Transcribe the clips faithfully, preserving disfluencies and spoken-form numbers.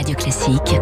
Radio Classique.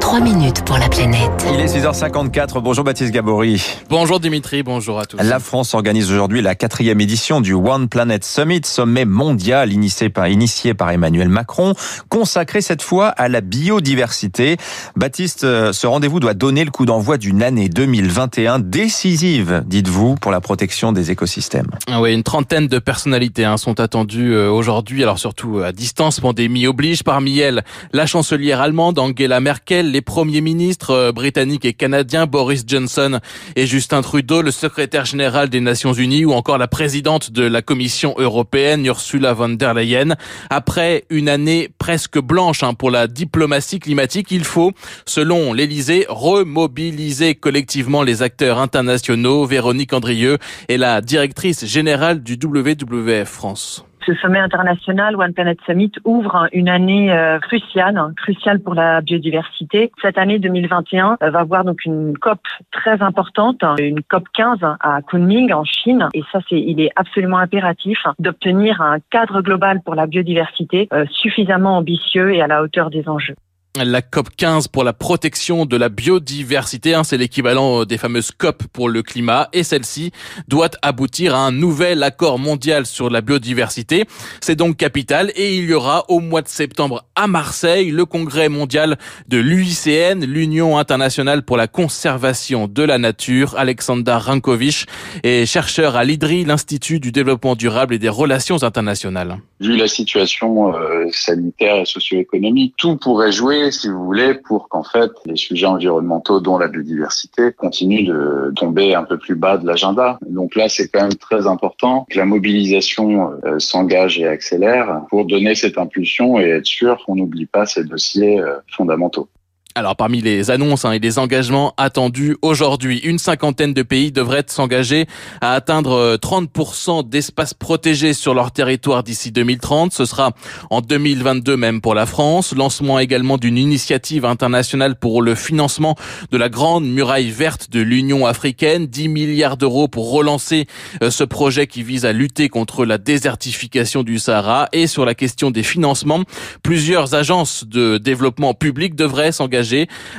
Trois minutes pour la planète. Il est six heures cinquante-quatre. Bonjour Baptiste Gabory. Bonjour Dimitri, bonjour à tous. La France organise aujourd'hui la quatrième édition du One Planet Summit, sommet mondial initié par, initié par Emmanuel Macron, consacré cette fois à la biodiversité. Baptiste, ce rendez-vous doit donner le coup d'envoi d'une année deux mille vingt et un décisive, dites-vous, pour la protection des écosystèmes. Ah oui, une trentaine de personnalités hein, sont attendues aujourd'hui, alors surtout à distance, pandémie oblige. Parmi elles, la chancelière allemande Angela Merkel, les premiers ministres britanniques et canadiens Boris Johnson et Justin Trudeau, le secrétaire général des Nations Unies ou encore la présidente de la Commission européenne Ursula von der Leyen. Après une année presque blanche pour la diplomatie climatique, il faut, selon l'Elysée, remobiliser collectivement les acteurs internationaux. Véronique Andrieu est la directrice générale du W W F France. Ce sommet international One Planet Summit ouvre une année euh, cruciale, hein, cruciale pour la biodiversité. Cette année deux mille vingt et un euh, va voir donc une COP très importante, une COP quinze à Kunming en Chine. Et ça, c'est, il est absolument impératif d'obtenir un cadre global pour la biodiversité euh, suffisamment ambitieux et à la hauteur des enjeux. La COP quinze pour la protection de la biodiversité, hein, c'est l'équivalent des fameuses COP pour le climat, et celle-ci doit aboutir à un nouvel accord mondial sur la biodiversité. C'est donc capital, et il y aura au mois de septembre à Marseille le congrès mondial de l'U I C N, l'Union internationale pour la conservation de la nature. Alexandra Rankovic est chercheur à l'I D R I, l'Institut du développement durable et des relations internationales. Vu la situation euh, sanitaire et socio-économique, tout pourrait jouer, si vous voulez, pour qu'en fait les sujets environnementaux, dont la biodiversité, continuent de tomber un peu plus bas de l'agenda. Donc là, c'est quand même très important que la mobilisation euh, s'engage et accélère pour donner cette impulsion et être sûr qu'on n'oublie pas ces dossiers euh, fondamentaux. Alors parmi les annonces hein, et les engagements attendus aujourd'hui, une cinquantaine de pays devraient s'engager à atteindre trente pour cent d'espaces protégés sur leur territoire d'ici deux mille trente. Ce sera en deux mille vingt-deux même pour la France. Lancement également d'une initiative internationale pour le financement de la grande muraille verte de l'Union africaine. dix milliards d'euros pour relancer ce projet qui vise à lutter contre la désertification du Sahara. Et sur la question des financements, plusieurs agences de développement public devraient s'engager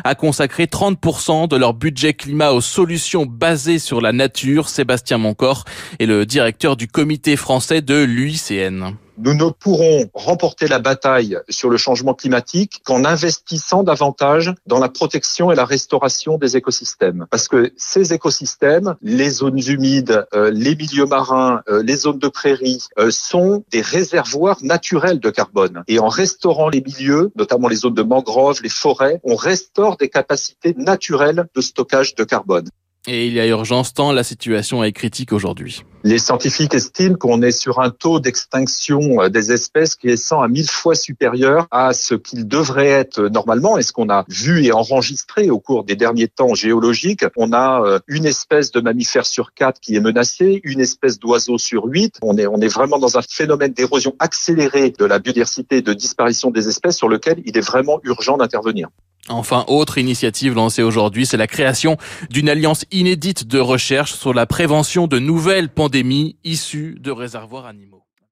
à consacrer trente pour cent de leur budget climat aux solutions basées sur la nature. Sébastien Moncorps est le directeur du comité français de l'U I C N. Nous ne pourrons remporter la bataille sur le changement climatique qu'en investissant davantage dans la protection et la restauration des écosystèmes. Parce que ces écosystèmes, les zones humides, euh, les milieux marins, euh, les zones de prairies, euh, sont des réservoirs naturels de carbone. Et en restaurant les milieux, notamment les zones de mangroves, les forêts, on restaure des capacités naturelles de stockage de carbone. Et il y a urgence tant la situation est critique aujourd'hui. Les scientifiques estiment qu'on est sur un taux d'extinction des espèces qui est cent à mille fois supérieur à ce qu'il devrait être normalement. Et ce qu'on a vu et enregistré au cours des derniers temps géologiques, on a une espèce de mammifère sur quatre qui est menacée, une espèce d'oiseau sur huit. On est, on est vraiment dans un phénomène d'érosion accélérée de la biodiversité et de disparition des espèces sur lequel il est vraiment urgent d'intervenir. Enfin, autre initiative lancée aujourd'hui, c'est la création d'une alliance inédite de recherche sur la prévention de nouvelles pandémies issues de réservoirs animaux.